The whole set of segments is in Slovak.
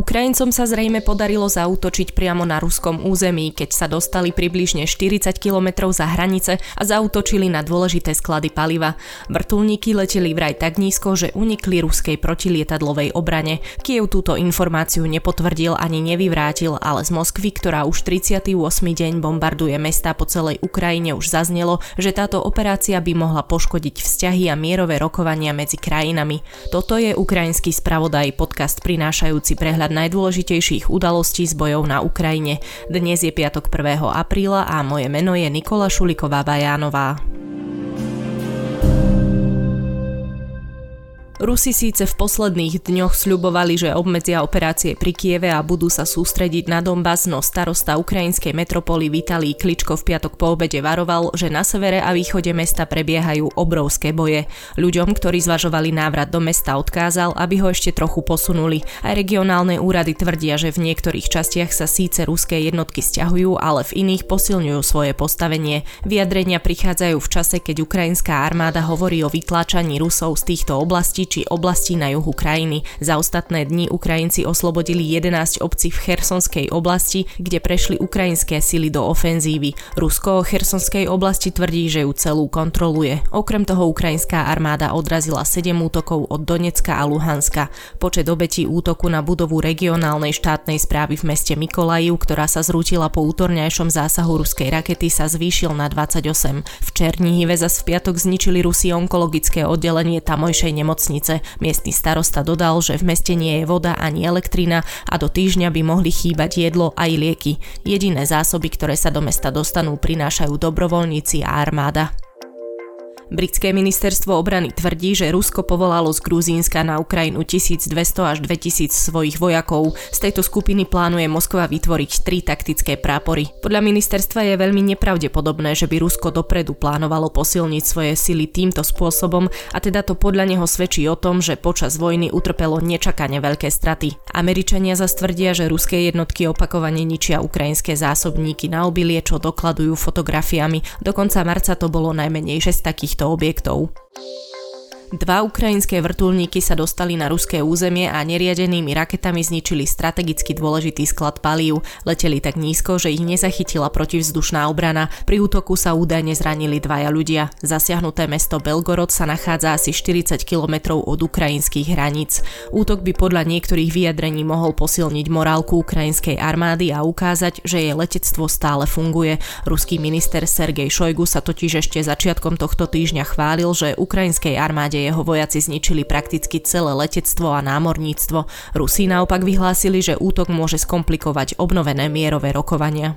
Ukrajincom sa zrejme podarilo zaútočiť priamo na ruskom území, keď sa dostali približne 40 kilometrov za hranice a zaútočili na dôležité sklady paliva. Vrtuľníky leteli vraj tak nízko, že unikli ruskej protilietadlovej obrane. Kiev túto informáciu nepotvrdil ani nevyvrátil, ale z Moskvy, ktorá už 38. deň bombarduje mestá po celej Ukrajine, už zaznelo, že táto operácia by mohla poškodiť vzťahy a mierové rokovania medzi krajinami. Toto je Ukrajinský spravodaj, podcast prinášajúci prehľad najdôležitejších udalostí z bojov na Ukrajine. Dnes je piatok 1. apríla a moje meno je Nikola Šuliková Bajánová. Rusi síce v posledných dňoch sľubovali, že obmedzia operácie pri Kieve a budú sa sústrediť na Donbas, no starosta ukrajinskej metropoly Vitalii Kličko v piatok po obede varoval, že na severe a východe mesta prebiehajú obrovské boje. Ľuďom, ktorí zvažovali návrat do mesta, odkázal, aby ho ešte trochu posunuli. Aj regionálne úrady tvrdia, že v niektorých častiach sa síce ruské jednotky sťahujú, ale v iných posilňujú svoje postavenie. Vyjadrenia prichádzajú v čase, keď ukrajinská armáda hovorí o vytláčaní Rusov z týchto oblastí či oblasti na juhu krajiny. Za ostatné dni Ukrajinci oslobodili 11 obcí v Chersonskej oblasti, kde prešli ukrajinské sily do ofenzívy. Rusko o Chersonskej oblasti tvrdí, že ju celú kontroluje. Okrem toho ukrajinská armáda odrazila 7 útokov od Donecka a Luhanska. Počet obetí útoku na budovu regionálnej štátnej správy v meste Mikolajiv, ktorá sa zrútila po útorňajšom zásahu ruskej rakety, sa zvýšil na 28. V Černihive zas v piatok zničili Rusi onkologické oddelenie tamojšej nemocnice. Miestny starosta dodal, že v meste nie je voda ani elektrina a do týždňa by mohli chýbať jedlo aj lieky. Jediné zásoby, ktoré sa do mesta dostanú, prinášajú dobrovoľníci a armáda. Britské ministerstvo obrany tvrdí, že Rusko povolalo z Gruzínska na Ukrajinu 1200 až 2000 svojich vojakov. Z tejto skupiny plánuje Moskva vytvoriť 3 taktické prápory. Podľa ministerstva je veľmi nepravdepodobné, že by Rusko dopredu plánovalo posilniť svoje sily týmto spôsobom, a teda to podľa neho svedčí o tom, že počas vojny utrpelo nečakane veľké straty. Američania zatvrdia, že ruské jednotky opakovane ničia ukrajinské zásobníky na obilie, čo dokladujú fotografiami. Do konca marca to bolo najmenej 6 takých objektov. 2 ukrajinské vrtuľníky sa dostali na ruské územie a neriadenými raketami zničili strategicky dôležitý sklad palív. Leteli tak nízko, že ich nezachytila protivzdušná obrana. Pri útoku sa údajne zranili 2 ľudia. Zasiahnuté mesto Belgorod sa nachádza asi 40 kilometrov od ukrajinských hraníc. Útok by podľa niektorých vyjadrení mohol posilniť morálku ukrajinskej armády a ukázať, že jej letectvo stále funguje. Ruský minister Sergej Šojgu sa totiž ešte začiatkom tohto týždňa chválil, že ukrajinskej armáde jeho vojaci zničili prakticky celé letectvo a námorníctvo. Rusi naopak vyhlásili, že útok môže skomplikovať obnovené mierové rokovania.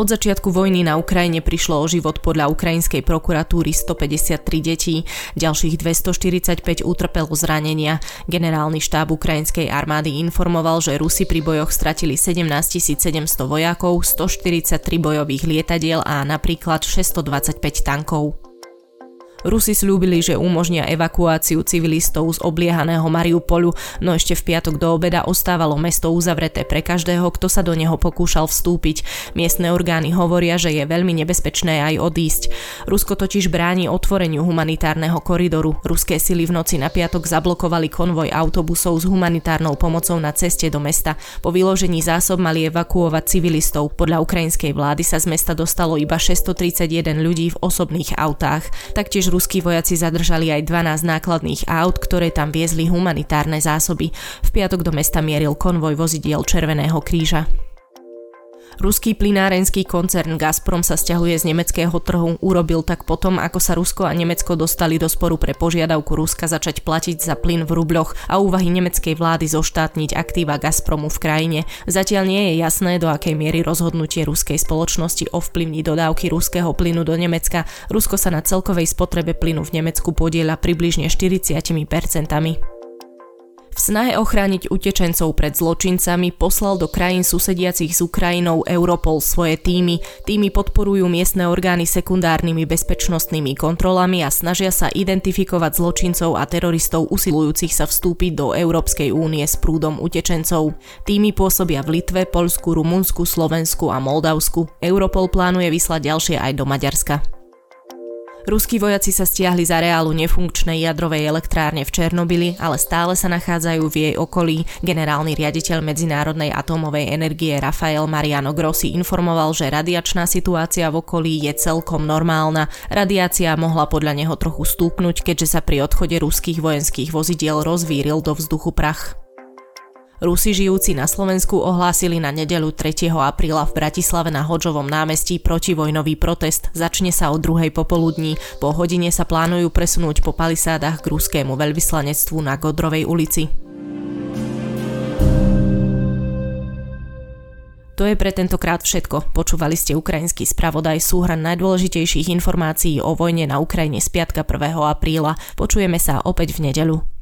Od začiatku vojny na Ukrajine prišlo o život podľa ukrajinskej prokuratúry 153 detí, ďalších 245 utrpelo zranenia. Generálny štáb ukrajinskej armády informoval, že Rusi pri bojoch stratili 17 700 vojakov, 143 bojových lietadiel a napríklad 625 tankov. Rusi sľúbili, že umožnia evakuáciu civilistov z obliehaného Mariupolu, no ešte v piatok do obeda ostávalo mesto uzavreté pre každého, kto sa do neho pokúšal vstúpiť. Miestne orgány hovoria, že je veľmi nebezpečné aj odísť. Rusko totiž bráni otvoreniu humanitárneho koridoru. Ruské sily v noci na piatok zablokovali konvoj autobusov s humanitárnou pomocou na ceste do mesta. Po vyložení zásob mali evakuovať civilistov. Podľa ukrajinskej vlády sa z mesta dostalo iba 631 ľudí v osobných autách. Taktiež ruskí vojaci zadržali aj 12 nákladných aut, ktoré tam viezli humanitárne zásoby. V piatok do mesta mieril konvoj vozidiel Červeného kríža. Ruský plynárenský koncern Gazprom sa sťahuje z nemeckého trhu. Urobil tak potom, ako sa Rusko a Nemecko dostali do sporu pre požiadavku Ruska začať platiť za plyn v rubľoch a úvahy nemeckej vlády zoštátniť aktíva Gazpromu v krajine. Zatiaľ nie je jasné, do akej miery rozhodnutie ruskej spoločnosti ovplyvní dodávky ruského plynu do Nemecka. Rusko sa na celkovej spotrebe plynu v Nemecku podieľa približne 40%. V snahe ochrániť utečencov pred zločincami poslal do krajín susediacich s Ukrajinou Europol svoje tímy. Tímy podporujú miestne orgány sekundárnymi bezpečnostnými kontrolami a snažia sa identifikovať zločincov a teroristov usilujúcich sa vstúpiť do Európskej únie s prúdom utečencov. Tímy pôsobia v Litve, Poľsku, Rumunsku, Slovensku a Moldavsku. Europol plánuje vyslať ďalšie aj do Maďarska. Ruskí vojaci sa stiahli za reálu nefunkčnej jadrovej elektrárne v Černobyli, ale stále sa nachádzajú v jej okolí. Generálny riaditeľ Medzinárodnej atómovej energie Rafael Mariano Grossi informoval, že radiačná situácia v okolí je celkom normálna. Radiácia mohla podľa neho trochu stúpnuť, keďže sa pri odchode ruských vojenských vozidiel rozvíril do vzduchu prach. Rusi žijúci na Slovensku ohlásili na nedeľu 3. apríla v Bratislave na Hodžovom námestí protivojnový protest. Začne sa o 2. popoludní. Po hodine sa plánujú presunúť po palisádach k ruskému veľvyslanectvu na Godrovej ulici. To je pre tentokrát všetko. Počúvali ste Ukrajinský spravodaj, súhrn najdôležitejších informácií o vojne na Ukrajine z piatka 1. apríla. Počujeme sa opäť v nedeľu.